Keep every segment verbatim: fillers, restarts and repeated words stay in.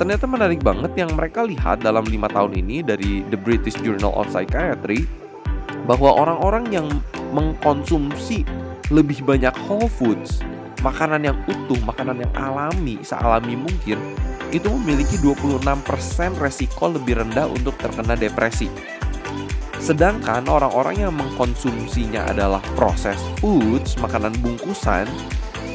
Ternyata menarik banget yang mereka lihat dalam lima tahun ini dari The British Journal of Psychiatry, bahwa orang-orang yang mengkonsumsi lebih banyak whole foods, makanan yang utuh, makanan yang alami, sealami mungkin, itu memiliki dua puluh enam persen resiko lebih rendah untuk terkena depresi. Sedangkan orang-orang yang mengkonsumsinya adalah processed foods, makanan bungkusan,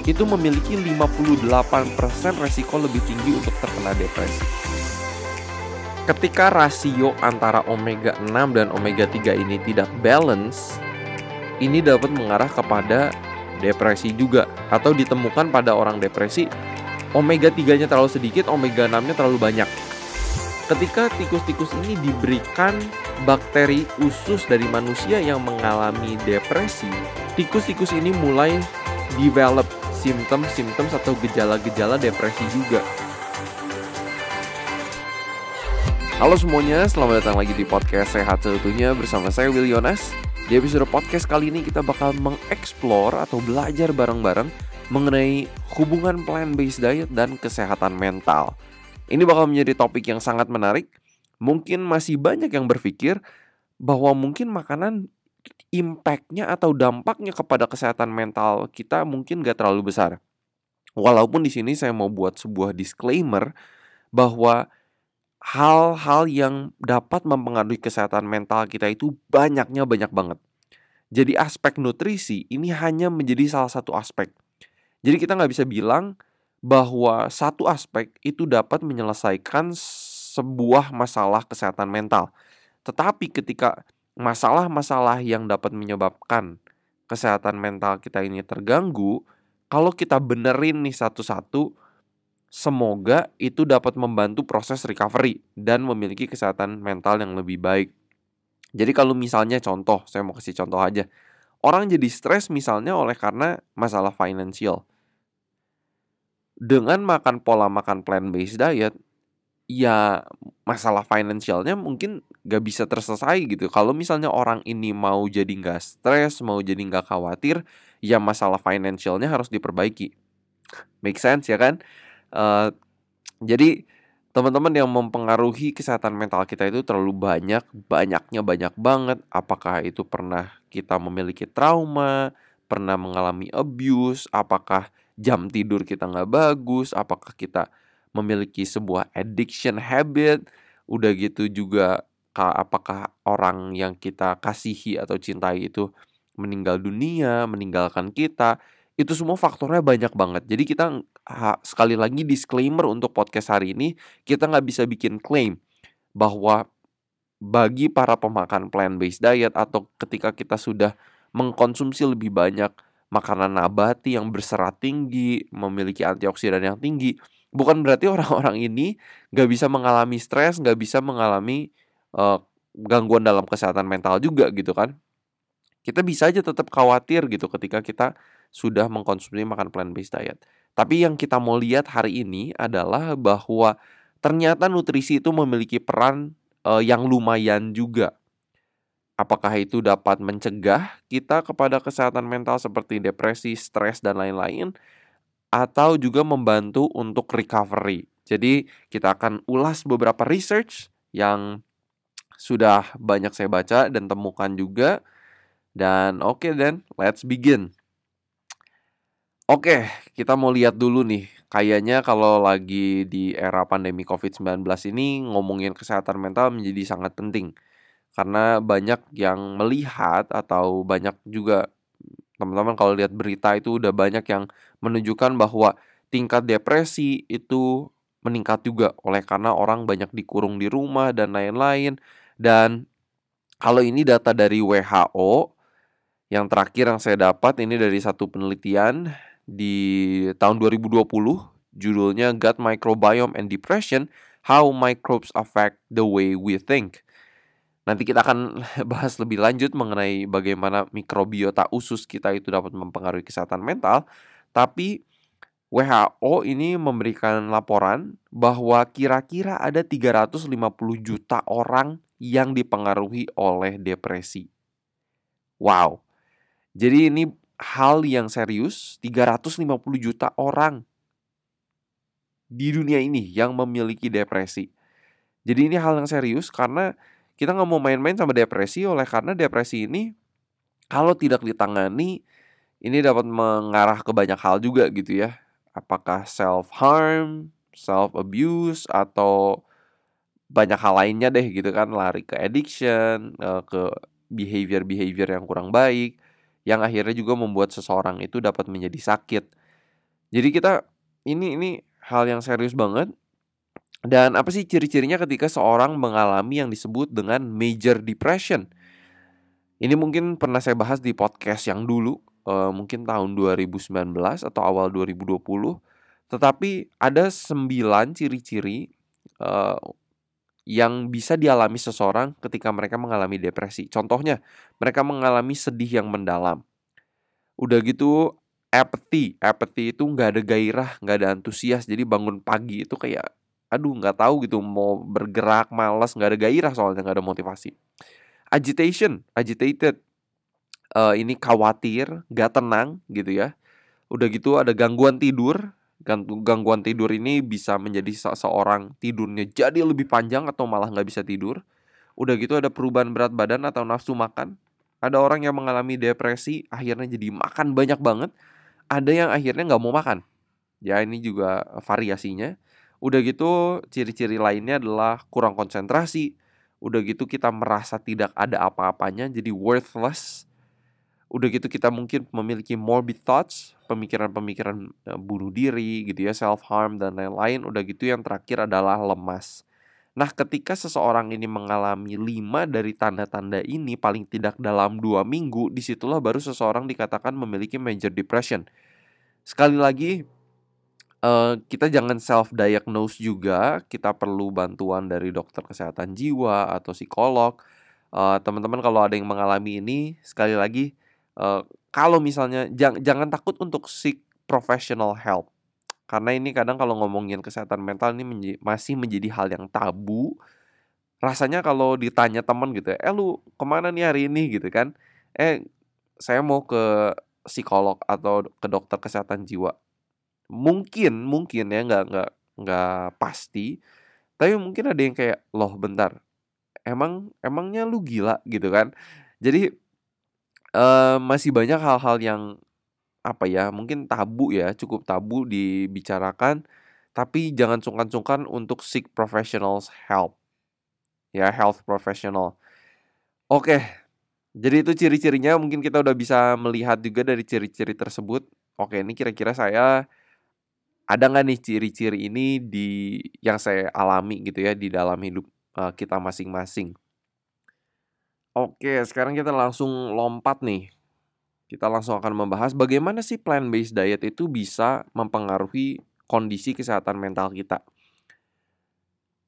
itu memiliki lima puluh delapan persen resiko lebih tinggi untuk terkena depresi. Ketika rasio antara omega enam dan omega tiga ini tidak balance, ini dapat mengarah kepada depresi juga, atau ditemukan pada orang depresi omega tiga-nya terlalu sedikit, omega enam-nya terlalu banyak. Ketika tikus-tikus ini diberikan bakteri usus dari manusia yang mengalami depresi, tikus-tikus ini mulai develop simptom-simptom atau gejala-gejala depresi juga. Halo semuanya, selamat datang lagi di podcast Sehat Seutuhnya bersama saya Will Yones. Di episode podcast kali ini kita bakal mengeksplor atau belajar bareng-bareng mengenai hubungan plant-based diet dan kesehatan mental. Ini bakal menjadi topik yang sangat menarik. Mungkin masih banyak yang berpikir bahwa mungkin makanan impact-nya atau dampaknya kepada kesehatan mental kita mungkin gak terlalu besar. Walaupun di sini saya mau buat sebuah disclaimer bahwa hal-hal yang dapat mempengaruhi kesehatan mental kita itu banyaknya banyak banget. Jadi aspek nutrisi ini hanya menjadi salah satu aspek. Jadi kita nggak bisa bilang bahwa satu aspek itu dapat menyelesaikan sebuah masalah kesehatan mental. Tetapi ketika masalah-masalah yang dapat menyebabkan kesehatan mental kita ini terganggu, kalau kita benerin nih satu-satu, semoga itu dapat membantu proses recovery dan memiliki kesehatan mental yang lebih baik. Jadi kalau misalnya contoh, saya mau kasih contoh aja. Orang jadi stres misalnya oleh karena masalah financial. Dengan makan pola makan plant-based diet, ya masalah financialnya mungkin gak bisa terselesai gitu. Kalau misalnya orang ini mau jadi gak stres, mau jadi gak khawatir, ya masalah financialnya harus diperbaiki. Make sense ya kan? Uh, jadi teman-teman yang mempengaruhi kesehatan mental kita itu terlalu banyak, banyaknya banyak banget. Apakah itu pernah kita memiliki trauma, pernah mengalami abuse, apakah jam tidur kita gak bagus, apakah kita memiliki sebuah addiction habit, udah gitu juga apakah orang yang kita kasihi atau cintai itu meninggal dunia, meninggalkan kita. Itu semua faktornya banyak banget. Jadi kita ha, sekali lagi disclaimer untuk podcast hari ini, kita nggak bisa bikin klaim bahwa bagi para pemakan plant-based diet atau ketika kita sudah mengkonsumsi lebih banyak makanan nabati yang berserat tinggi, memiliki antioksidan yang tinggi, bukan berarti orang-orang ini nggak bisa mengalami stres, nggak bisa mengalami uh, gangguan dalam kesehatan mental juga gitu kan. Kita bisa aja tetap khawatir gitu ketika kita sudah mengkonsumsi makan plant-based diet. Tapi yang kita mau lihat hari ini adalah bahwa ternyata nutrisi itu memiliki peran e, yang lumayan juga. Apakah itu dapat mencegah kita kepada kesehatan mental seperti depresi, stres, dan lain-lain, atau juga membantu untuk recovery. Jadi kita akan ulas beberapa research yang sudah banyak saya baca dan temukan juga. Dan oke okay then, let's begin. Oke, kita mau lihat dulu nih. Kayaknya kalau lagi di era pandemi covid sembilan belas ini, ngomongin kesehatan mental menjadi sangat penting. Karena banyak yang melihat atau banyak juga teman-teman kalau lihat berita itu udah banyak yang menunjukkan bahwa tingkat depresi itu meningkat juga oleh karena orang banyak dikurung di rumah dan lain-lain. Dan kalau ini data dari W H O, yang terakhir yang saya dapat ini dari satu penelitian di tahun dua ribu dua puluh, judulnya Gut Microbiome and Depression, How Microbes Affect the Way We Think. Nanti kita akan bahas lebih lanjut mengenai bagaimana mikrobiota usus kita itu dapat mempengaruhi kesehatan mental. Tapi W H O ini memberikan laporan bahwa kira-kira ada tiga ratus lima puluh juta orang yang dipengaruhi oleh depresi. Wow. Jadi ini hal yang serius, tiga ratus lima puluh juta orang. di dunia ini yang memiliki depresi. Jadi ini hal yang serius karena kita nggak mau main-main sama depresi, oleh karena depresi ini kalau tidak ditangani ini dapat mengarah ke banyak hal juga gitu ya. Apakah self-harm, self-abuse, atau banyak hal lainnya deh gitu kan. Lari ke addiction, ke behavior-behavior yang kurang baik, yang akhirnya juga membuat seseorang itu dapat menjadi sakit. Jadi kita, ini ini hal yang serius banget. Dan apa sih ciri-cirinya ketika seorang mengalami yang disebut dengan major depression? Ini mungkin pernah saya bahas di podcast yang dulu, uh, mungkin tahun dua ribu sembilan belas atau awal dua ribu dua puluh. Tetapi ada sembilan ciri-ciri uh, yang bisa dialami seseorang ketika mereka mengalami depresi. Contohnya, mereka mengalami sedih yang mendalam. Udah gitu, apathy. Apathy itu nggak ada gairah, nggak ada antusias. Jadi bangun pagi itu kayak, aduh nggak tahu gitu, mau bergerak, malas, nggak ada gairah soalnya, nggak ada motivasi. Agitation, agitated, uh, ini khawatir, gak tenang gitu ya. Udah gitu ada gangguan tidur. Gangguan tidur ini bisa menjadi seseorang tidurnya jadi lebih panjang atau malah gak bisa tidur. Udah gitu ada perubahan berat badan atau nafsu makan. Ada orang yang mengalami depresi akhirnya jadi makan banyak banget. Ada yang akhirnya gak mau makan. Ya ini juga variasinya. Udah gitu ciri-ciri lainnya adalah kurang konsentrasi. Udah gitu kita merasa tidak ada apa-apanya, jadi worthless. Udah gitu kita mungkin memiliki morbid thoughts, pemikiran-pemikiran bunuh diri gitu ya, self-harm dan lain-lain. Udah gitu yang terakhir adalah lemas. Nah ketika seseorang ini mengalami lima dari tanda-tanda ini paling tidak dalam dua minggu, disitulah baru seseorang dikatakan memiliki major depression. Sekali lagi, Uh, kita jangan self-diagnose juga. Kita perlu bantuan dari dokter kesehatan jiwa atau psikolog. uh, Teman-teman kalau ada yang mengalami ini, sekali lagi, uh, kalau misalnya jang, jangan takut untuk seek professional help. Karena ini kadang kalau ngomongin kesehatan mental ini menj- masih menjadi hal yang tabu. Rasanya kalau ditanya teman gitu, Eh lu kemana nih hari ini gitu kan, Eh saya mau ke psikolog atau ke dokter kesehatan jiwa. Mungkin, mungkin ya, gak, gak, gak pasti. Tapi mungkin ada yang kayak, loh bentar, Emang emangnya lu gila gitu kan. Jadi uh, masih banyak hal-hal yang apa ya, mungkin tabu ya, cukup tabu dibicarakan. Tapi jangan sungkan-sungkan untuk seek professionals help, ya, health professional. Oke, jadi itu ciri-cirinya. Mungkin kita udah bisa melihat juga dari ciri-ciri tersebut. Oke, ini kira-kira saya, ada nggak nih ciri-ciri ini di yang saya alami gitu ya di dalam hidup uh, kita masing-masing. Oke, sekarang kita langsung lompat nih. Kita langsung akan membahas bagaimana sih plant-based diet itu bisa mempengaruhi kondisi kesehatan mental kita.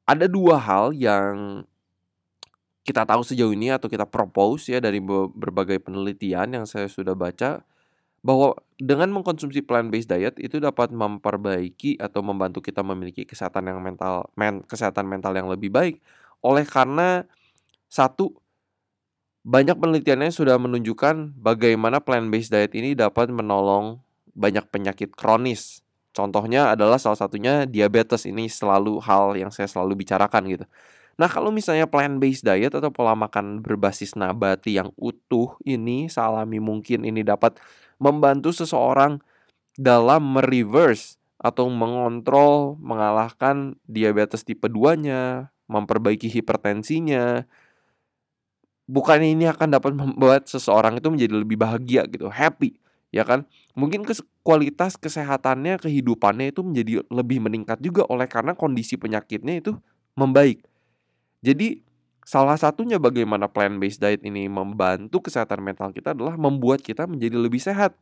Ada dua hal yang kita tahu sejauh ini atau kita propose ya dari berbagai penelitian yang saya sudah baca, bahwa dengan mengkonsumsi plant-based diet itu dapat memperbaiki atau membantu kita memiliki kesehatan yang mental men, kesehatan mental yang lebih baik. Oleh karena satu, banyak penelitiannya sudah menunjukkan bagaimana plant-based diet ini dapat menolong banyak penyakit kronis. Contohnya adalah salah satunya diabetes, ini selalu hal yang saya selalu bicarakan gitu. Nah kalau misalnya plant-based diet atau pola makan berbasis nabati yang utuh ini salami, mungkin ini dapat membantu seseorang dalam mereverse atau mengontrol, mengalahkan diabetes tipe dua-nya, memperbaiki hipertensinya. Bukan ini akan dapat membuat seseorang itu menjadi lebih bahagia gitu, happy, ya kan? Mungkin kes- kualitas kesehatannya, kehidupannya itu menjadi lebih meningkat juga oleh karena kondisi penyakitnya itu membaik. Jadi salah satunya bagaimana plant-based diet ini membantu kesehatan mental kita adalah membuat kita menjadi lebih sehat.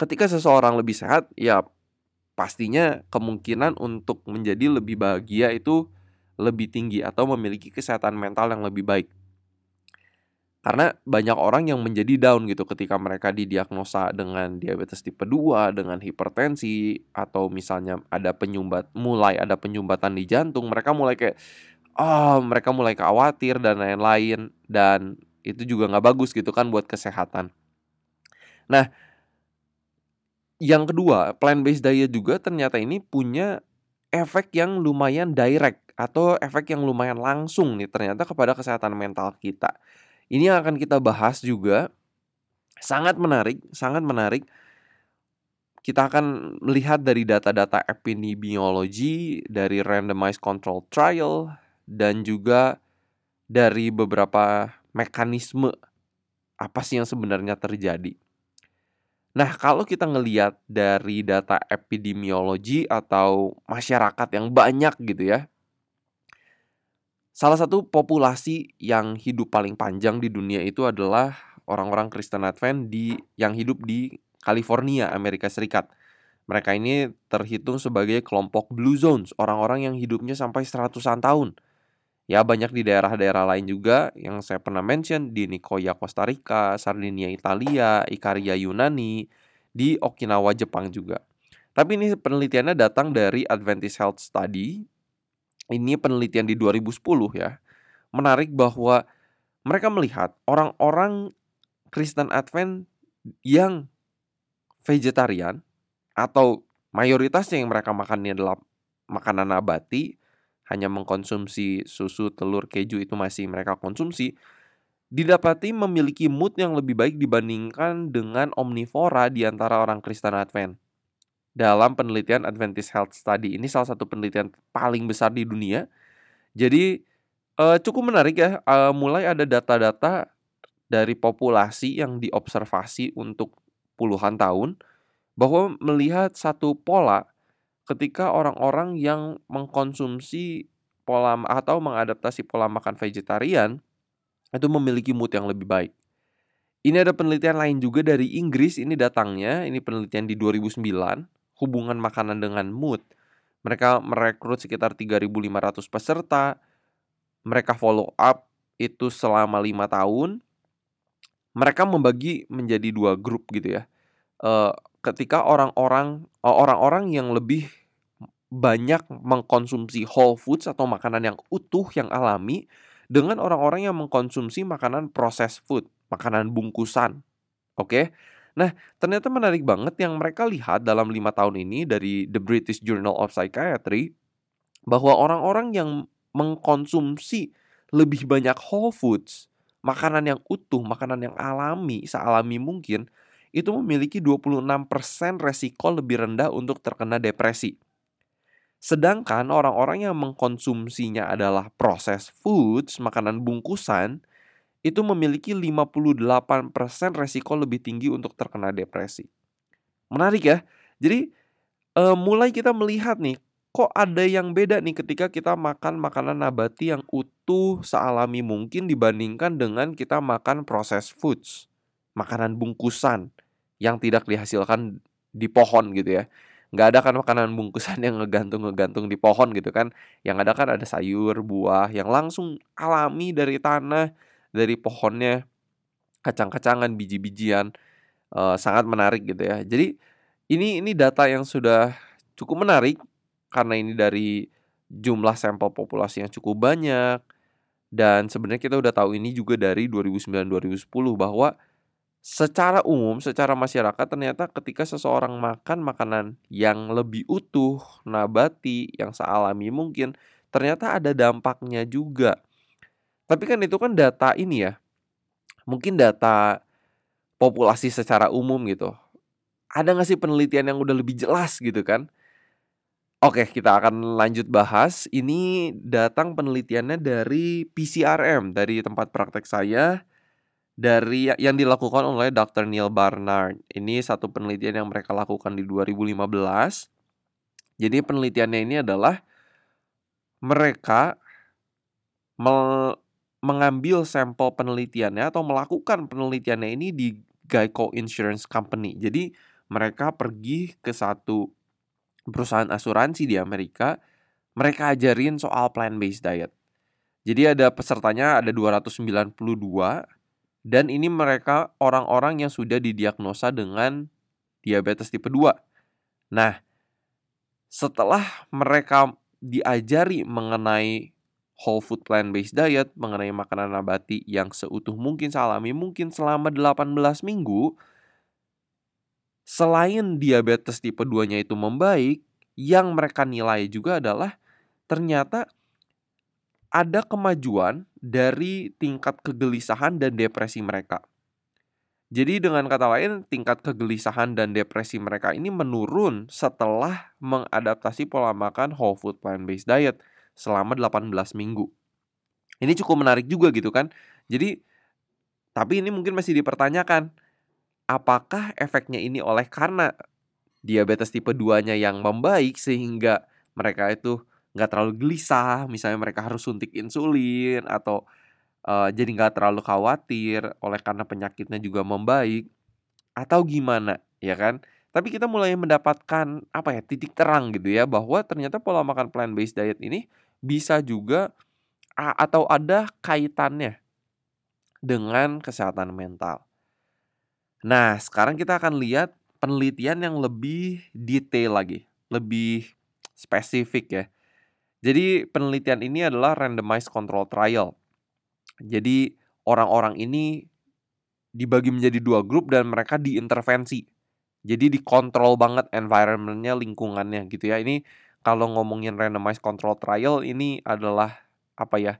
Ketika seseorang lebih sehat, ya pastinya kemungkinan untuk menjadi lebih bahagia itu lebih tinggi atau memiliki kesehatan mental yang lebih baik. Karena banyak orang yang menjadi down gitu ketika mereka didiagnosa dengan diabetes tipe dua, dengan hipertensi, atau misalnya ada penyumbat, mulai ada penyumbatan di jantung, mereka mulai kayak, oh, mereka mulai khawatir dan lain-lain. Dan itu juga gak bagus gitu kan buat kesehatan. Nah, yang kedua, plant-based diet juga ternyata ini punya efek yang lumayan direct atau efek yang lumayan langsung nih ternyata kepada kesehatan mental kita. Ini yang akan kita bahas juga. Sangat menarik, sangat menarik. Kita akan melihat dari data-data epidemiologi, dari randomized control trial, dan juga dari beberapa mekanisme apa sih yang sebenarnya terjadi. Nah, kalau kita ngelihat dari data epidemiologi atau masyarakat yang banyak gitu ya, salah satu populasi yang hidup paling panjang di dunia itu adalah orang-orang Kristen Advent di, yang hidup di California, Amerika Serikat. Mereka ini terhitung sebagai kelompok Blue Zones, orang-orang yang hidupnya sampai seratusan tahun. Ya, banyak di daerah-daerah lain juga yang saya pernah mention, di Nicoya, Costa Rica, Sardinia, Italia, Ikaria, Yunani, di Okinawa, Jepang juga. Tapi ini penelitiannya datang dari Adventist Health Study. Ini penelitian di dua ribu sepuluh ya. Menarik bahwa mereka melihat orang-orang Kristen Advent yang vegetarian atau mayoritasnya yang mereka makannya adalah makanan nabati, hanya mengkonsumsi susu, telur, keju itu masih mereka konsumsi, didapati memiliki mood yang lebih baik dibandingkan dengan omnivora di antara orang Kristen Advent. Dalam penelitian Adventist Health Study, ini salah satu penelitian paling besar di dunia. Jadi eh, cukup menarik ya, eh, mulai ada data-data dari populasi yang diobservasi untuk puluhan tahun, bahwa melihat satu pola ketika orang-orang yang mengkonsumsi pola atau mengadaptasi pola makan vegetarian itu memiliki mood yang lebih baik. Ini ada penelitian lain juga dari Inggris, ini datangnya, ini penelitian di dua ribu sembilan, hubungan makanan dengan mood. Mereka merekrut sekitar tiga ribu lima ratus peserta, mereka follow up itu selama lima tahun. Mereka membagi menjadi dua grup gitu ya. Uh, ketika orang-orang orang-orang yang lebih banyak mengkonsumsi whole foods atau makanan yang utuh yang alami dengan orang-orang yang mengkonsumsi makanan processed food, makanan bungkusan. Oke. Nah, ternyata menarik banget yang mereka lihat dalam lima tahun ini dari The British Journal of Psychiatry, bahwa orang-orang yang mengkonsumsi lebih banyak whole foods, makanan yang utuh, makanan yang alami, sealami mungkin, itu memiliki dua puluh enam persen resiko lebih rendah untuk terkena depresi. Sedangkan orang-orang yang mengkonsumsinya adalah processed foods, makanan bungkusan, itu memiliki lima puluh delapan persen resiko lebih tinggi untuk terkena depresi. Menarik ya? Jadi e, mulai kita melihat nih, kok ada yang beda nih ketika kita makan makanan nabati yang utuh, sealami mungkin dibandingkan dengan kita makan processed foods, makanan bungkusan yang tidak dihasilkan di pohon gitu ya. Nggak ada kan makanan bungkusan yang ngegantung-ngegantung di pohon gitu kan. Yang ada kan ada sayur, buah yang langsung alami dari tanah, dari pohonnya, kacang-kacangan, biji-bijian. E, sangat menarik gitu ya. Jadi ini ini data yang sudah cukup menarik karena ini dari jumlah sampel populasi yang cukup banyak. Dan sebenarnya kita udah tahu ini juga dari dua ribu sembilan dua ribu sepuluh bahwa secara umum, secara masyarakat ternyata ketika seseorang makan makanan yang lebih utuh, nabati, yang sealami mungkin, ternyata ada dampaknya juga. Tapi kan itu kan data ini ya, mungkin data populasi secara umum gitu. Ada nggak sih penelitian yang udah lebih jelas gitu kan? Oke, kita akan lanjut bahas. Ini datang penelitiannya dari P C R M, dari tempat praktek saya, dari yang dilakukan oleh dokter Neil Barnard. Ini satu penelitian yang mereka lakukan di dua ribu lima belas. Jadi penelitiannya ini adalah mereka mel- mengambil sampel penelitiannya atau melakukan penelitiannya ini di Geico Insurance Company. Jadi mereka pergi ke satu perusahaan asuransi di Amerika, mereka ajarin soal plant-based diet. Jadi ada pesertanya ada dua ratus sembilan puluh dua. Dan ini mereka orang-orang yang sudah didiagnosa dengan diabetes tipe dua. Nah, setelah mereka diajari mengenai whole food plant-based diet, mengenai makanan nabati yang seutuh mungkin, sealami mungkin selama delapan belas minggu, selain diabetes tipe dua-nya itu membaik, yang mereka nilai juga adalah ternyata ada kemajuan dari tingkat kegelisahan dan depresi mereka. Jadi dengan kata lain, tingkat kegelisahan dan depresi mereka ini menurun setelah mengadaptasi pola makan whole food plant-based diet selama delapan belas minggu. Ini cukup menarik juga gitu kan. Jadi, tapi ini mungkin masih dipertanyakan, apakah efeknya ini oleh karena diabetes tipe dua-nya yang membaik sehingga mereka itu nggak terlalu gelisah, misalnya mereka harus suntik insulin atau Uh, jadi gak terlalu khawatir oleh karena penyakitnya juga membaik atau gimana, ya kan? Tapi kita mulai mendapatkan apa ya titik terang gitu ya, bahwa ternyata pola makan plant-based diet ini bisa juga a- atau ada kaitannya dengan kesehatan mental. Nah, sekarang kita akan lihat penelitian yang lebih detail lagi, lebih spesifik ya. Jadi penelitian ini adalah randomized control trial. Jadi orang-orang ini dibagi menjadi dua grup dan mereka diintervensi. Jadi dikontrol banget environment-nya, lingkungannya gitu ya. Ini kalau ngomongin randomized control trial ini adalah apa ya?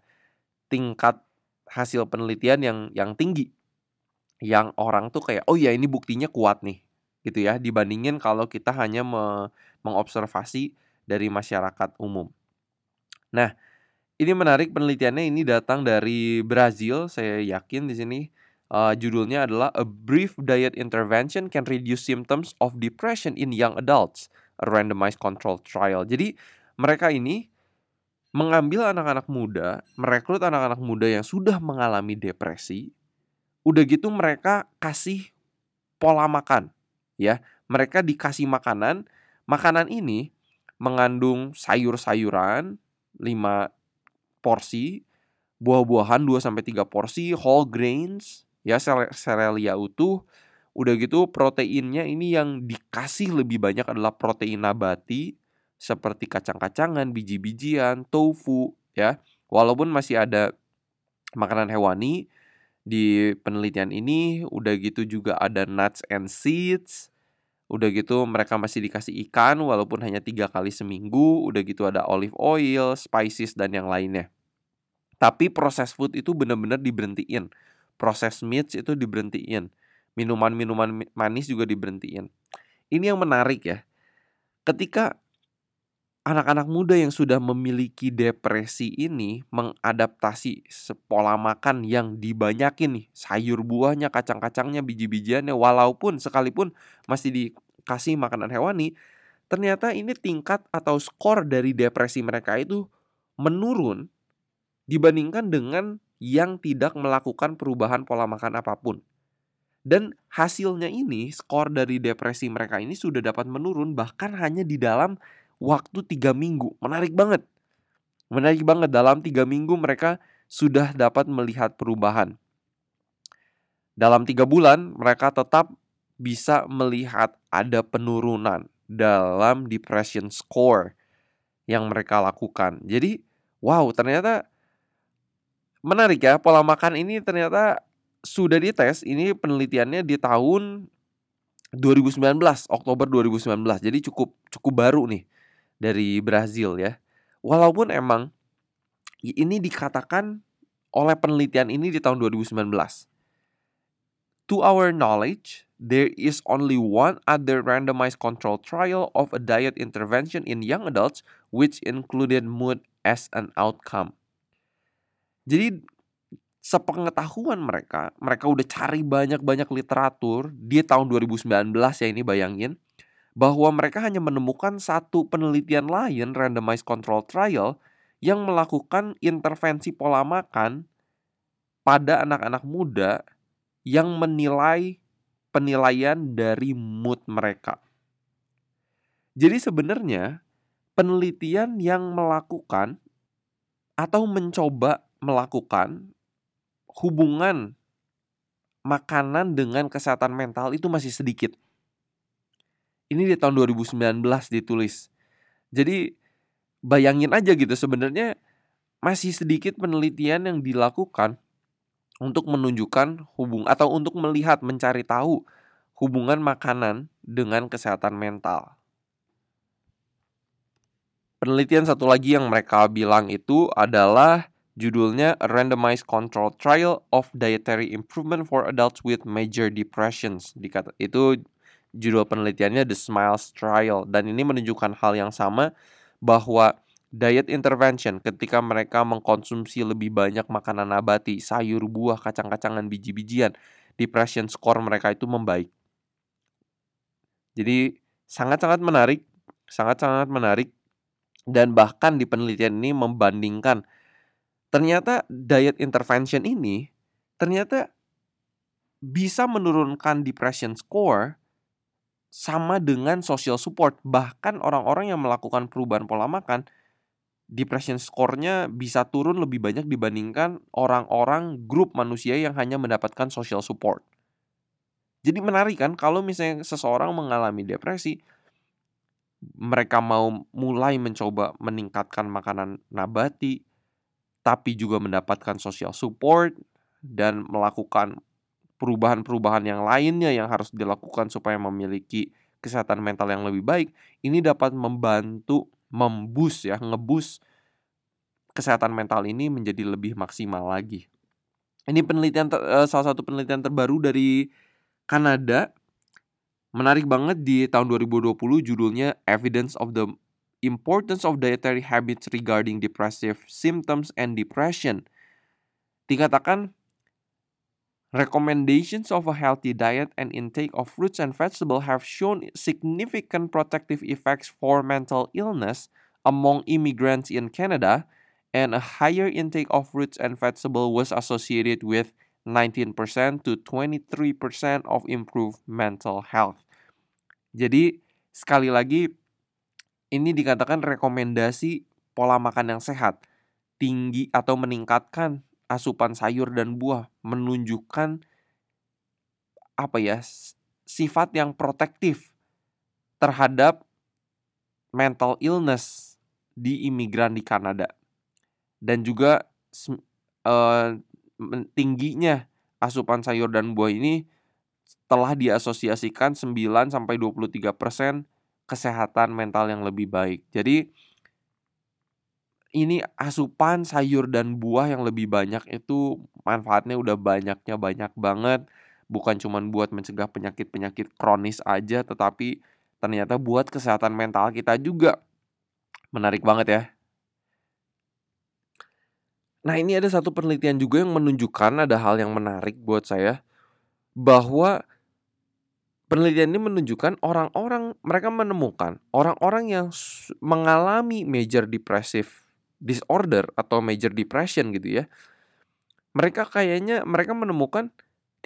Tingkat hasil penelitian yang yang tinggi. Yang orang tuh kayak, oh ya ini buktinya kuat nih gitu ya, dibandingin kalau kita hanya me- mengobservasi dari masyarakat umum. Nah, ini menarik penelitiannya, ini datang dari Brazil, saya yakin di sini uh, judulnya adalah A Brief Diet Intervention Can Reduce Symptoms of Depression in Young Adults, a Randomized Control Trial. Jadi mereka ini mengambil anak-anak muda, merekrut anak-anak muda yang sudah mengalami depresi. Udah gitu mereka kasih pola makan, ya. Mereka dikasih makanan, makanan ini mengandung sayur-sayuran lima porsi, buah-buahan dua sampai tiga porsi, whole grains, ya serealia utuh. Udah gitu proteinnya ini yang dikasih lebih banyak adalah protein nabati seperti kacang-kacangan, biji-bijian, tofu ya. Walaupun masih ada makanan hewani di penelitian ini, udah gitu juga ada nuts and seeds. Udah gitu mereka masih dikasih ikan walaupun hanya tiga kali seminggu. Udah gitu ada olive oil, spices, dan yang lainnya. Tapi proses food itu benar-benar diberhentiin. Proses meats itu diberhentiin. Minuman-minuman manis juga diberhentiin. Ini yang menarik ya. Ketika anak-anak muda yang sudah memiliki depresi ini mengadaptasi pola makan yang dibanyakin nih, sayur buahnya, kacang-kacangnya, biji-bijiannya, walaupun sekalipun masih dikasih makanan hewani, ternyata ini tingkat atau skor dari depresi mereka itu menurun dibandingkan dengan yang tidak melakukan perubahan pola makan apapun. Dan hasilnya ini, skor dari depresi mereka ini sudah dapat menurun bahkan hanya di dalam waktu tiga minggu. Menarik banget. Menarik banget, dalam tiga minggu mereka sudah dapat melihat perubahan. Dalam tiga bulan mereka tetap bisa melihat ada penurunan dalam depression score yang mereka lakukan. Jadi, wow, ternyata menarik ya, pola makan ini ternyata sudah dites. Ini penelitiannya di tahun dua ribu sembilan belas, Oktober dua ribu sembilan belas. Jadi cukup cukup baru nih dari Brazil ya. Walaupun emang ini dikatakan oleh penelitian ini di tahun dua ribu sembilan belas. To our knowledge, there is only one other randomized control trial of a diet intervention in young adults which included mood as an outcome. Jadi sepengetahuan mereka, mereka udah cari banyak-banyak literatur di tahun dua ribu sembilan belas ya, ini bayangin, bahwa mereka hanya menemukan satu penelitian lain, randomized control trial, yang melakukan intervensi pola makan pada anak-anak muda yang menilai penilaian dari mood mereka. Jadi sebenarnya penelitian yang melakukan atau mencoba melakukan hubungan makanan dengan kesehatan mental itu masih sedikit. Ini di tahun dua ribu sembilan belas ditulis. Jadi bayangin aja gitu, sebenarnya masih sedikit penelitian yang dilakukan untuk menunjukkan hubung atau untuk melihat, mencari tahu hubungan makanan dengan kesehatan mental. Penelitian satu lagi yang mereka bilang itu adalah judulnya A Randomized Control Trial of Dietary Improvement for Adults with Major Depressions. Dikata, itu judul penelitiannya The Smiles Trial. Dan ini menunjukkan hal yang sama, bahwa diet intervention ketika mereka mengkonsumsi lebih banyak makanan nabati, sayur, buah, kacang-kacangan, biji-bijian, depression score mereka itu membaik. Jadi sangat-sangat menarik, sangat-sangat menarik. Dan bahkan di penelitian ini membandingkan, ternyata diet intervention ini ternyata bisa menurunkan depression score sama dengan social support. Bahkan orang-orang yang melakukan perubahan pola makan, depression score-nya bisa turun lebih banyak dibandingkan orang-orang grup manusia yang hanya mendapatkan social support. Jadi menarik kan, kalau misalnya seseorang mengalami depresi, mereka mau mulai mencoba meningkatkan makanan nabati, tapi juga mendapatkan social support dan melakukan perubahan-perubahan yang lainnya yang harus dilakukan supaya memiliki kesehatan mental yang lebih baik. Ini dapat membantu membus ya, ngebus kesehatan mental ini menjadi lebih maksimal lagi. Ini penelitian ter- salah satu penelitian terbaru dari Kanada. Menarik banget, di tahun dua ribu dua puluh judulnya Evidence of the Importance of Dietary Habits Regarding Depressive Symptoms and Depression. Dikatakan, recommendations of a healthy diet and intake of fruits and vegetables have shown significant protective effects for mental illness among immigrants in Canada, and a higher intake of fruits and vegetables was associated with nineteen percent to twenty-three percent of improved mental health. Jadi, sekali lagi, ini dikatakan rekomendasi pola makan yang sehat, tinggi atau meningkatkan asupan sayur dan buah, menunjukkan apa ya, sifat yang protektif terhadap mental illness di imigran di Kanada. Dan juga eh, tingginya asupan sayur dan buah ini telah diasosiasikan sembilan sampai dua puluh tiga persen kesehatan mental yang lebih baik. Jadi ini asupan sayur dan buah yang lebih banyak itu manfaatnya udah banyaknya banyak banget. Bukan cuma buat mencegah penyakit-penyakit kronis aja, tetapi ternyata buat kesehatan mental kita juga. Menarik banget ya. Nah, ini ada satu penelitian juga yang menunjukkan ada hal yang menarik buat saya, bahwa penelitian ini menunjukkan orang-orang, mereka menemukan orang-orang yang mengalami major depressive disorder atau major depression gitu ya. Mereka kayaknya, mereka menemukan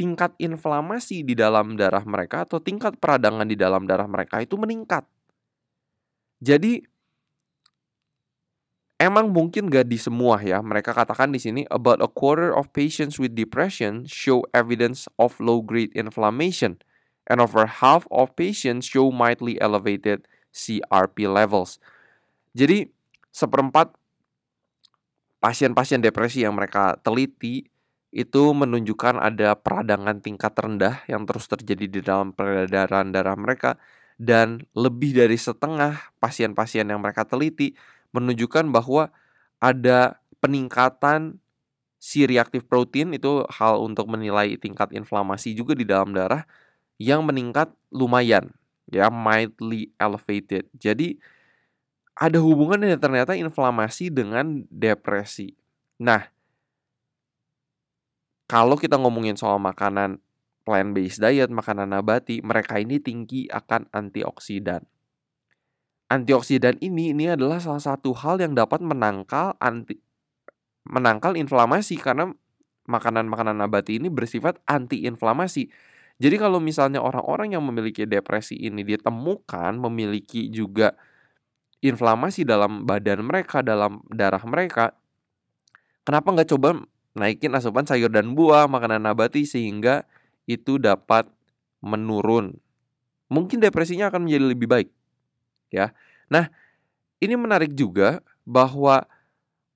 tingkat inflamasi di dalam darah mereka atau tingkat peradangan di dalam darah mereka itu meningkat. Jadi emang mungkin gak di semua ya. Mereka katakan di sini, about a quarter of patients with depression show evidence of low-grade inflammation, and over half of patients show mildly elevated C R P levels. Jadi seperempat pasien-pasien depresi yang mereka teliti itu menunjukkan ada peradangan tingkat rendah yang terus terjadi di dalam peredaran darah mereka, dan lebih dari setengah pasien-pasien yang mereka teliti menunjukkan bahwa ada peningkatan C-reactive protein, itu hal untuk menilai tingkat inflamasi juga di dalam darah, yang meningkat lumayan, ya, mildly elevated. Jadi ada hubungannya ternyata inflamasi dengan depresi. Nah, kalau kita ngomongin soal makanan plant-based diet, makanan nabati, mereka ini tinggi akan antioksidan. Antioksidan ini ini adalah salah satu hal yang dapat menangkal anti menangkal inflamasi, karena makanan-makanan nabati ini bersifat anti-inflamasi. Jadi kalau misalnya orang-orang yang memiliki depresi ini ditemukan memiliki juga inflamasi dalam badan mereka, dalam darah mereka, kenapa nggak coba naikin asupan sayur dan buah, makanan nabati, sehingga itu dapat menurun. Mungkin depresinya akan menjadi lebih baik. Ya. Nah, ini menarik juga bahwa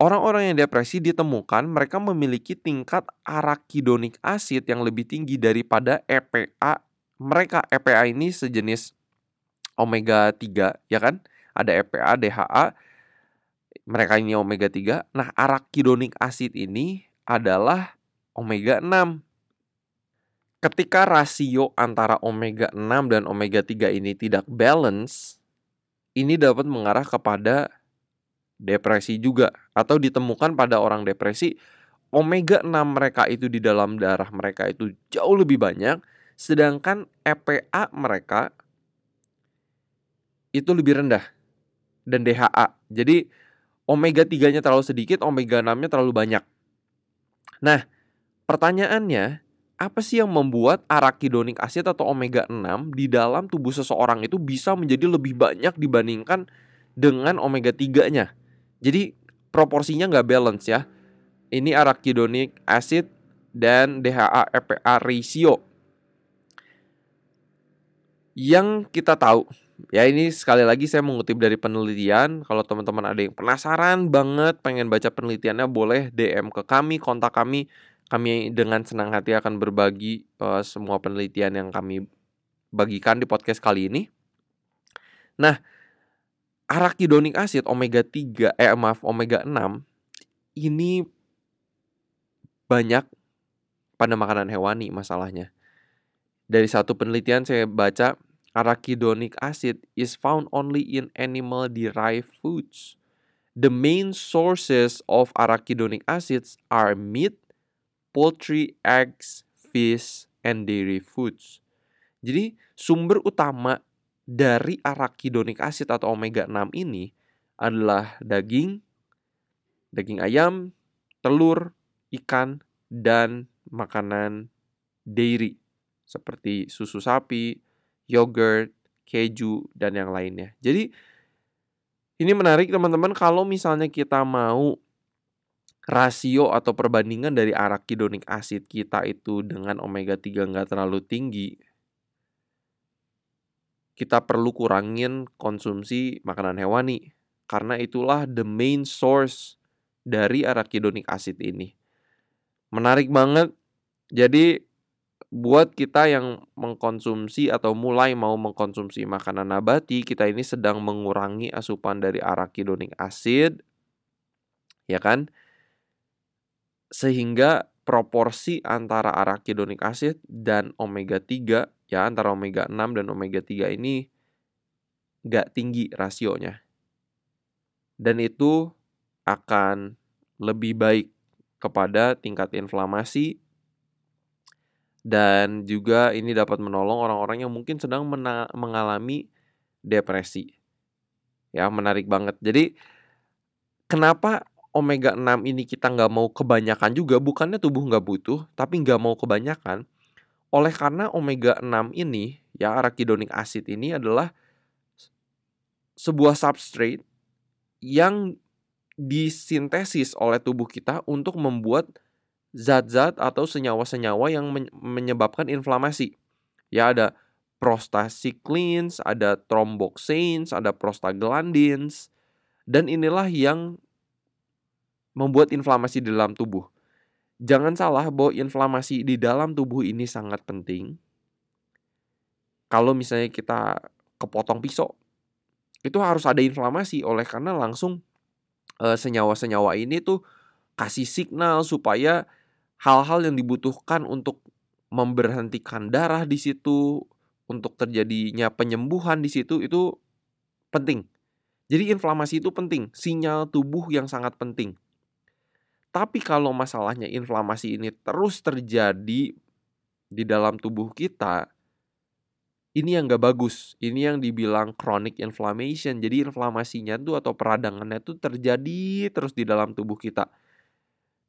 orang-orang yang depresi ditemukan mereka memiliki tingkat arachidonic acid yang lebih tinggi daripada E P A. Mereka E P A ini sejenis omega tiga, ya kan? Ada E P A, D H A. mereka ini omega tiga. Nah, arachidonic acid ini adalah omega enam. Ketika rasio antara omega enam dan omega tiga ini tidak balance, ini dapat mengarah kepada depresi juga. Atau ditemukan pada orang depresi, omega enam mereka itu di dalam darah mereka itu jauh lebih banyak, sedangkan E P A mereka itu lebih rendah. Dan D H A. Jadi omega tiga-nya terlalu sedikit, omega enam-nya terlalu banyak. Nah, pertanyaannya, apa sih yang membuat arachidonic acid atau omega enam di dalam tubuh seseorang itu bisa menjadi lebih banyak dibandingkan dengan omega tiga-nya? Jadi proporsinya nggak balance ya. Ini arachidonic acid dan D H A E P A ratio. Yang kita tahu, ya ini sekali lagi saya mengutip dari penelitian. Kalau teman-teman ada yang penasaran banget, pengen baca penelitiannya, boleh D M ke kami, kontak kami. Kami dengan senang hati akan berbagi uh, semua penelitian yang kami bagikan di podcast kali ini. Nah, arachidonic acid omega tiga eh maaf omega enam ini banyak pada makanan hewani masalahnya. Dari satu penelitian saya baca, arachidonic acid is found only in animal-derived foods. The main sources of arachidonic acids are meat, poultry, eggs, fish, and dairy foods. Jadi sumber utama dari arachidonic acid atau omega enam ini adalah daging, daging ayam, telur, ikan, dan makanan dairy seperti susu sapi, yogurt, keju, dan yang lainnya. Jadi ini menarik teman-teman, kalau misalnya kita mau rasio atau perbandingan dari arachidonic acid kita itu dengan omega tiga nggak terlalu tinggi, kita perlu kurangin konsumsi makanan hewani. Karena itulah the main source dari arachidonic acid ini. Menarik banget. Jadi buat kita yang mengkonsumsi atau mulai mau mengkonsumsi makanan nabati, kita ini sedang mengurangi asupan dari arachidonic acid, ya kan? Sehingga proporsi antara arachidonic acid dan omega tiga, ya antara omega enam dan omega tiga ini gak tinggi rasionya. Dan itu akan lebih baik kepada tingkat inflamasi. Dan juga ini dapat menolong orang-orang yang mungkin sedang mena- mengalami depresi. Ya, menarik banget. Jadi, kenapa omega enam ini kita nggak mau kebanyakan juga? Bukannya tubuh nggak butuh, tapi nggak mau kebanyakan. Oleh karena omega enam ini, ya arachidonic acid ini adalah sebuah substrate yang disintesis oleh tubuh kita untuk membuat zat-zat atau senyawa-senyawa yang menyebabkan inflamasi. Ya, ada prostacyclins, ada thromboxanes, ada prostaglandins, dan inilah yang membuat inflamasi di dalam tubuh. Jangan salah bahwa inflamasi di dalam tubuh ini sangat penting. Kalau misalnya kita kepotong pisau, itu harus ada inflamasi, oleh karena langsung e, senyawa-senyawa ini tuh kasih signal supaya hal-hal yang dibutuhkan untuk memberhentikan darah di situ, untuk terjadinya penyembuhan di situ, itu penting. Jadi inflamasi itu penting, sinyal tubuh yang sangat penting. Tapi kalau masalahnya inflamasi ini terus terjadi di dalam tubuh kita, ini yang gak bagus. Ini yang dibilang chronic inflammation. Jadi inflamasinya tuh atau peradangannya tuh terjadi terus di dalam tubuh kita.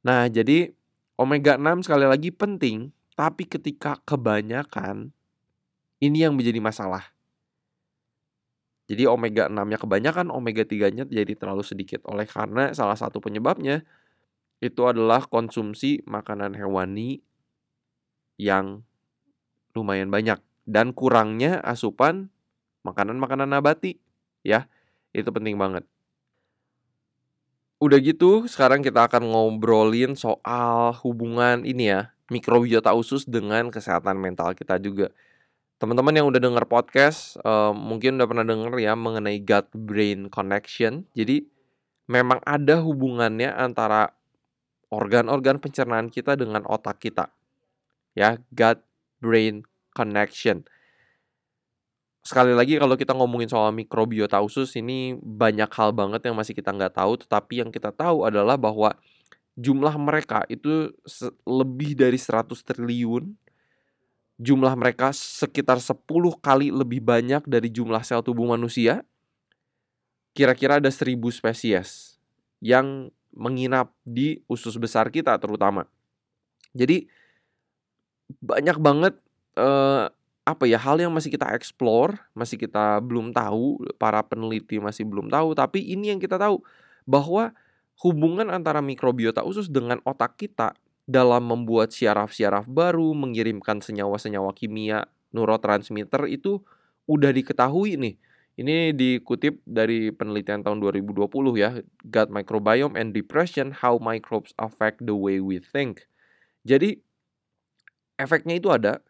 Nah, jadi omega enam sekali lagi penting, tapi ketika kebanyakan, ini yang menjadi masalah. Jadi omega enam-nya kebanyakan, omega tiga-nya jadi terlalu sedikit. Oleh karena salah satu penyebabnya itu adalah konsumsi makanan hewani yang lumayan banyak. Dan kurangnya asupan makanan-makanan nabati. Ya, itu penting banget. Udah gitu, sekarang kita akan ngobrolin soal hubungan ini ya, mikrobiota usus dengan kesehatan mental kita juga. Teman-teman yang udah dengar podcast, eh, mungkin udah pernah dengar ya mengenai gut-brain connection. Jadi memang ada hubungannya antara organ-organ pencernaan kita dengan otak kita. Ya, gut-brain connection. Sekali lagi kalau kita ngomongin soal mikrobiota usus, ini banyak hal banget yang masih kita nggak tahu. Tetapi yang kita tahu adalah bahwa jumlah mereka itu lebih dari seratus triliun. Jumlah mereka sekitar sepuluh kali lebih banyak dari jumlah sel tubuh manusia. Kira-kira ada seribu spesies yang menginap di usus besar kita terutama. Jadi banyak banget eh, apa ya hal yang masih kita explore, masih kita belum tahu, para peneliti masih belum tahu, tapi ini yang kita tahu bahwa hubungan antara mikrobiota usus dengan otak kita dalam membuat syaraf-syaraf baru, mengirimkan senyawa-senyawa kimia, neurotransmitter itu udah diketahui nih. Ini dikutip dari penelitian tahun dua ribu dua puluh ya, Gut Microbiome and Depression, How Microbes Affect the Way We Think. Jadi efeknya itu ada.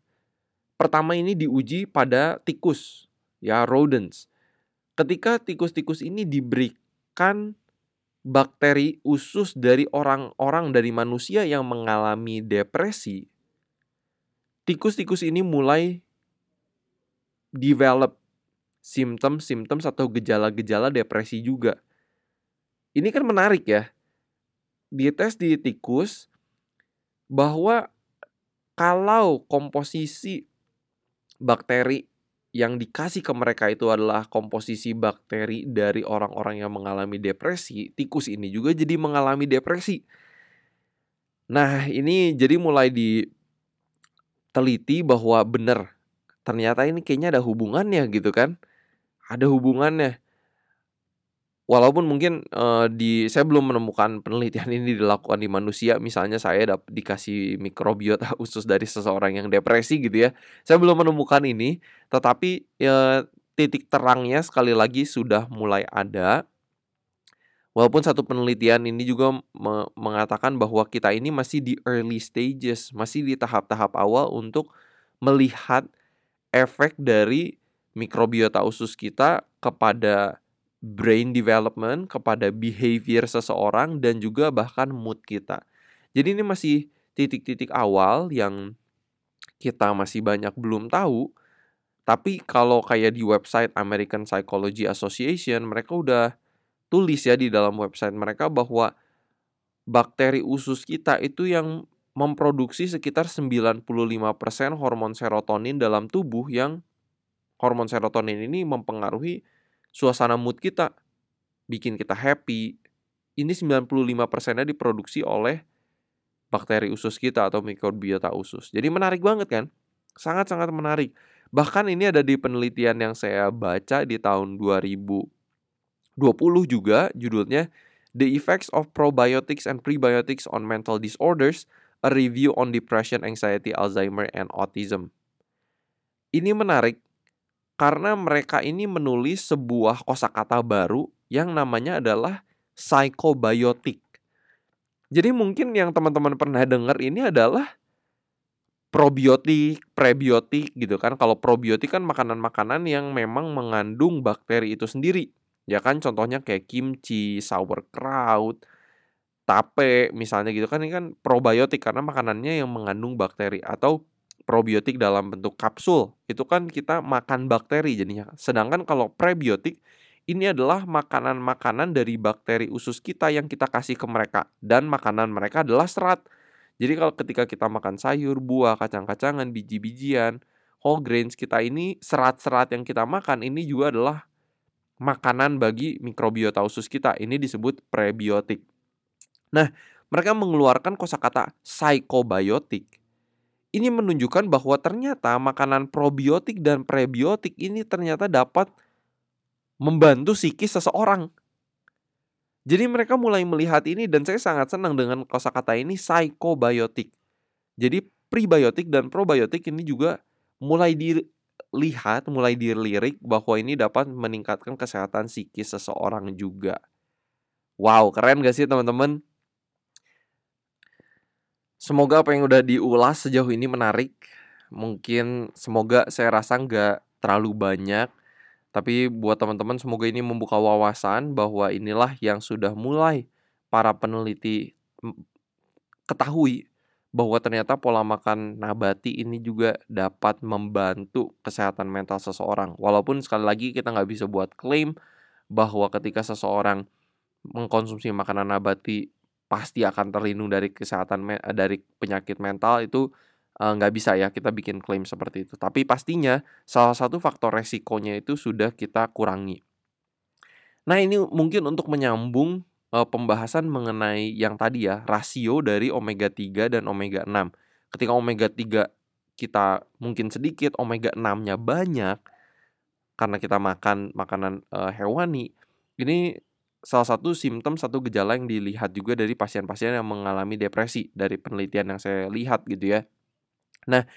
Pertama ini diuji pada tikus, ya rodents. Ketika tikus-tikus ini diberikan bakteri usus dari orang-orang dari manusia yang mengalami depresi, tikus-tikus ini mulai develop simptom-simptom atau gejala-gejala depresi juga. Ini kan menarik ya. Dites di tikus bahwa kalau komposisi bakteri yang dikasih ke mereka itu adalah komposisi bakteri dari orang-orang yang mengalami depresi, tikus ini juga jadi mengalami depresi. Nah, ini jadi mulai diteliti bahwa benar, ternyata ini kayaknya ada hubungannya gitu kan. Ada hubungannya. Walaupun mungkin uh, di saya belum menemukan penelitian ini dilakukan di manusia. Misalnya saya dapat dikasih mikrobiota usus dari seseorang yang depresi gitu ya. Saya belum menemukan ini, tetapi uh, titik terangnya sekali lagi sudah mulai ada. Walaupun satu penelitian ini juga me- mengatakan bahwa kita ini masih di early stages, masih di tahap-tahap awal untuk melihat efek dari mikrobiota usus kita kepada brain development, kepada behavior seseorang, dan juga bahkan mood kita. Jadi ini masih titik-titik awal yang kita masih banyak belum tahu. Tapi kalau kayak di website American Psychology Association, mereka udah tulis ya di dalam website mereka bahwa bakteri usus kita itu yang memproduksi sekitar sembilan puluh lima persen hormon serotonin dalam tubuh, yang hormon serotonin ini mempengaruhi suasana mood kita, bikin kita happy. Ini sembilan puluh lima persen-nya diproduksi oleh bakteri usus kita atau mikrobiota usus. Jadi menarik banget kan? Sangat-sangat menarik. Bahkan ini ada di penelitian yang saya baca di tahun dua ribu dua puluh juga, judulnya The Effects of Probiotics and Prebiotics on Mental Disorders, A Review on Depression, Anxiety, Alzheimer, and Autism. Ini menarik. Karena mereka ini menulis sebuah kosakata baru yang namanya adalah psychobiotic. Jadi mungkin yang teman-teman pernah dengar ini adalah probiotik, prebiotik gitu kan. Kalau probiotik kan makanan-makanan yang memang mengandung bakteri itu sendiri. Ya kan, contohnya kayak kimchi, sauerkraut, tape misalnya gitu kan. Ini kan probiotik karena makanannya yang mengandung bakteri. Atau probiotik dalam bentuk kapsul, itu kan kita makan bakteri jadinya. Sedangkan kalau prebiotik, ini adalah makanan-makanan dari bakteri usus kita yang kita kasih ke mereka. Dan makanan mereka adalah serat. Jadi kalau ketika kita makan sayur, buah, kacang-kacangan, biji-bijian, whole grains kita ini, serat-serat yang kita makan ini juga adalah makanan bagi mikrobiota usus kita. Ini disebut prebiotik. Nah, mereka mengeluarkan kosakata psychobiotik. Ini menunjukkan bahwa ternyata makanan probiotik dan prebiotik ini ternyata dapat membantu psikis seseorang. Jadi mereka mulai melihat ini dan saya sangat senang dengan kosakata ini, psychobiotik. Jadi prebiotik dan probiotik ini juga mulai dilihat, mulai dilirik bahwa ini dapat meningkatkan kesehatan psikis seseorang juga. Wow, keren gak sih teman-teman? Semoga apa yang udah diulas sejauh ini menarik. Mungkin semoga saya rasa nggak terlalu banyak. Tapi buat teman-teman, semoga ini membuka wawasan bahwa inilah yang sudah mulai para peneliti ketahui bahwa ternyata pola makan nabati ini juga dapat membantu kesehatan mental seseorang. Walaupun sekali lagi kita nggak bisa buat klaim bahwa ketika seseorang mengkonsumsi makanan nabati pasti akan terlindung dari kesehatan dari penyakit mental, itu nggak uh, bisa ya kita bikin klaim seperti itu. Tapi pastinya salah satu faktor resikonya itu sudah kita kurangi. Nah, ini mungkin untuk menyambung pembahasan mengenai yang tadi ya, rasio dari omega tiga dan omega enam. Ketika omega tiga kita mungkin sedikit, omega enam-nya banyak karena kita makan makanan e, hewani. Ini salah satu simptom, satu gejala yang dilihat juga dari pasien-pasien yang mengalami depresi, dari penelitian yang saya lihat gitu ya. Nah,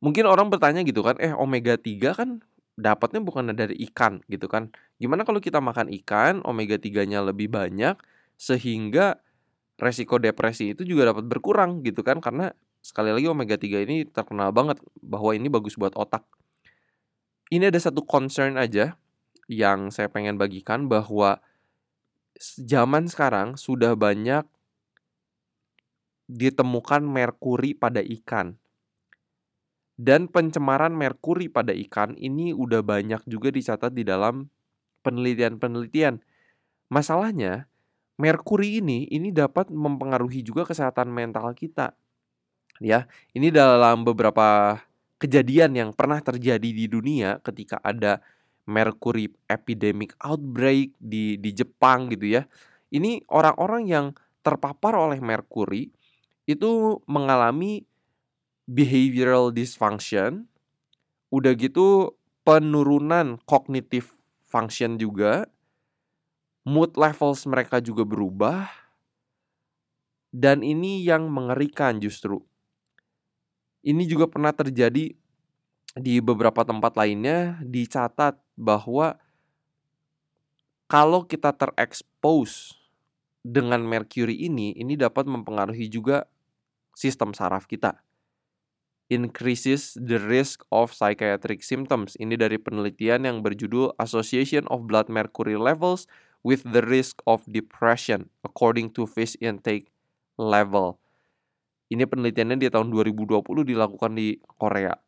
mungkin orang bertanya gitu kan, eh omega tiga kan dapatnya bukan dari ikan gitu kan. Gimana kalau kita makan ikan, omega tiga-nya lebih banyak sehingga resiko depresi itu juga dapat berkurang gitu kan. Karena sekali lagi omega tiga ini terkenal banget bahwa ini bagus buat otak. Ini ada satu concern aja yang saya pengen bagikan, bahwa zaman sekarang sudah banyak ditemukan merkuri pada ikan. Dan pencemaran merkuri pada ikan ini udah banyak juga dicatat di dalam penelitian-penelitian. Masalahnya, merkuri ini ini dapat mempengaruhi juga kesehatan mental kita. Ya, ini dalam beberapa kejadian yang pernah terjadi di dunia ketika ada merkuri epidemic outbreak di di Jepang gitu ya. Ini orang-orang yang terpapar oleh merkuri itu mengalami behavioral dysfunction, udah gitu penurunan kognitif function juga, mood levels mereka juga berubah, dan ini yang mengerikan justru. Ini juga pernah terjadi di beberapa tempat lainnya, dicatat bahwa kalau kita terekspos dengan merkuri ini, ini dapat mempengaruhi juga sistem saraf kita. Increases the risk of psychiatric symptoms. Ini dari penelitian yang berjudul Association of Blood Mercury Levels with the Risk of Depression According to Fish Intake Level. Ini penelitiannya di tahun dua ribu dua puluh dilakukan di Korea.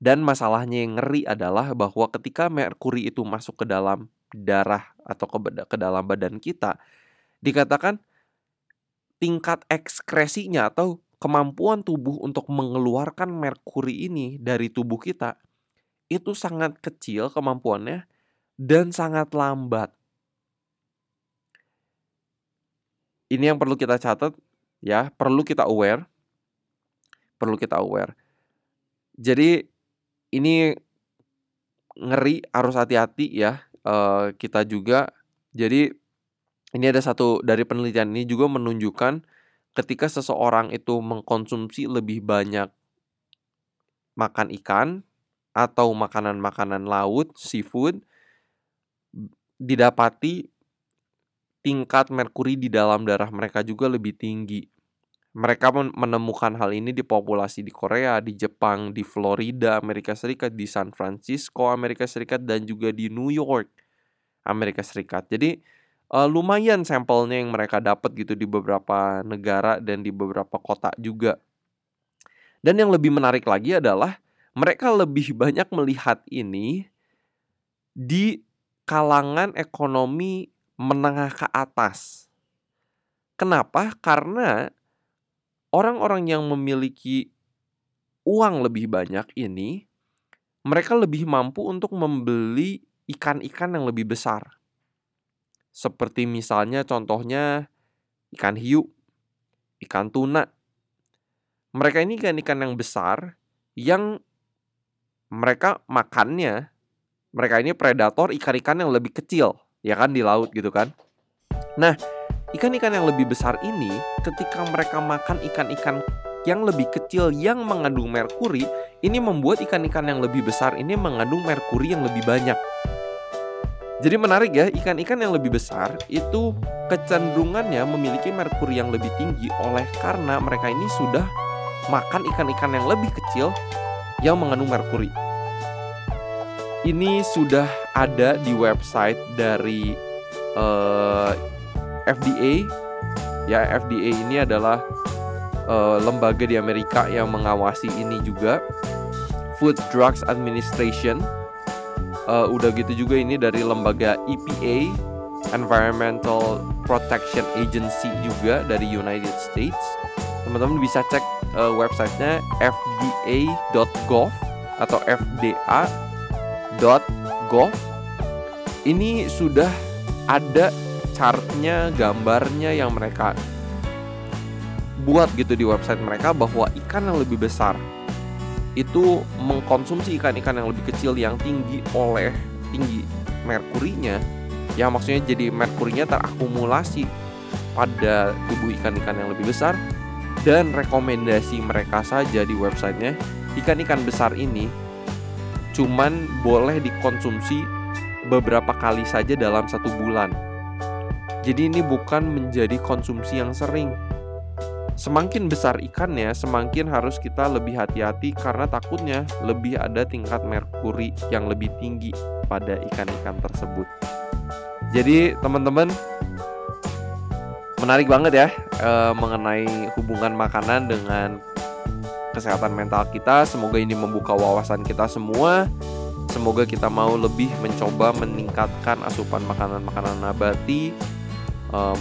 Dan masalahnya yang ngeri adalah bahwa ketika merkuri itu masuk ke dalam darah atau ke, ke dalam badan kita, dikatakan tingkat ekskresinya atau kemampuan tubuh untuk mengeluarkan merkuri ini dari tubuh kita itu sangat kecil kemampuannya dan sangat lambat. Ini yang perlu kita catat ya, perlu kita aware. Perlu kita aware. Jadi ini ngeri, harus hati-hati ya e, kita juga. Jadi ini ada satu dari penelitian ini juga menunjukkan ketika seseorang itu mengkonsumsi lebih banyak makan ikan atau makanan-makanan laut, seafood, didapati tingkat merkuri di dalam darah mereka juga lebih tinggi. Mereka menemukan hal ini di populasi di Korea, di Jepang, di Florida, Amerika Serikat, di San Francisco, Amerika Serikat, dan juga di New York, Amerika Serikat. Jadi, Uh, lumayan sampelnya yang mereka dapat gitu di beberapa negara dan di beberapa kota juga. Dan yang lebih menarik lagi adalah mereka lebih banyak melihat ini di kalangan ekonomi menengah ke atas. Kenapa? Karena orang-orang yang memiliki uang lebih banyak ini, mereka lebih mampu untuk membeli ikan-ikan yang lebih besar. Seperti misalnya contohnya ikan hiu, ikan tuna. Mereka ini ikan-ikan yang besar yang mereka makannya, mereka ini predator ikan-ikan yang lebih kecil, ya kan, di laut gitu kan. Nah, ikan-ikan yang lebih besar ini ketika mereka makan ikan-ikan yang lebih kecil yang mengandung merkuri, ini membuat ikan-ikan yang lebih besar ini mengandung merkuri yang lebih banyak. Jadi menarik ya, ikan-ikan yang lebih besar itu kecenderungannya memiliki merkuri yang lebih tinggi oleh karena mereka ini sudah makan ikan-ikan yang lebih kecil yang mengandung merkuri. Ini sudah ada di website dari uh, F D A. Ya, F D A ini adalah uh, lembaga di Amerika yang mengawasi ini juga, Food Drugs Administration. Uh, udah gitu juga ini dari lembaga E P A, Environmental Protection Agency juga dari United States. Teman-teman bisa cek uh, websitenya f d a dot gov atau f d a dot gov. Ini sudah ada chartnya, gambarnya yang mereka buat gitu di website mereka, bahwa ikan yang lebih besar itu mengkonsumsi ikan-ikan yang lebih kecil yang tinggi oleh tinggi merkurinya, ya maksudnya jadi merkurinya terakumulasi pada tubuh ikan-ikan yang lebih besar. Dan rekomendasi mereka saja di websitenya, ikan-ikan besar ini cuman boleh dikonsumsi beberapa kali saja dalam satu bulan. Jadi ini bukan menjadi konsumsi yang sering. Semakin besar ikannya, semakin harus kita lebih hati-hati karena takutnya lebih ada tingkat merkuri yang lebih tinggi pada ikan-ikan tersebut. Jadi teman-teman, menarik banget ya eh, mengenai hubungan makanan dengan kesehatan mental kita. Semoga ini membuka wawasan kita semua. Semoga kita mau lebih mencoba meningkatkan asupan makanan-makanan nabati,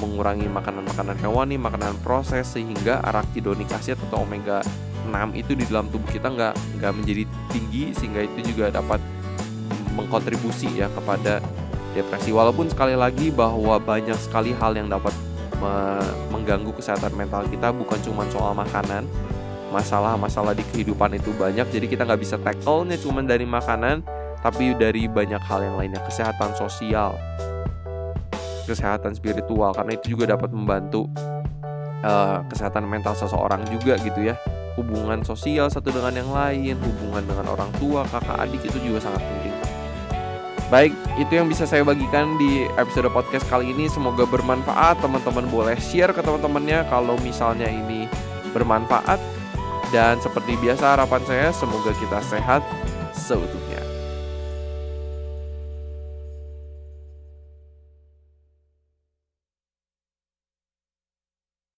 mengurangi makanan-makanan hewani, makanan proses, sehingga arachidonik acid atau omega enam itu di dalam tubuh kita nggak nggak menjadi tinggi, sehingga itu juga dapat mengkontribusi ya kepada depresi. Walaupun sekali lagi bahwa banyak sekali hal yang dapat me- mengganggu kesehatan mental kita, bukan cuma soal makanan, masalah-masalah di kehidupan itu banyak. Jadi kita nggak bisa tackle-nya cuma dari makanan, tapi dari banyak hal yang lainnya, kesehatan sosial, kesehatan spiritual, karena itu juga dapat membantu uh, kesehatan mental seseorang juga gitu ya. Hubungan sosial satu dengan yang lain, hubungan dengan orang tua, kakak adik itu juga sangat penting. Baik, itu yang bisa saya bagikan di episode podcast kali ini. Semoga bermanfaat. Teman-teman boleh share ke teman-temannya kalau misalnya ini bermanfaat. Dan seperti biasa harapan saya, semoga kita sehat seutuhnya.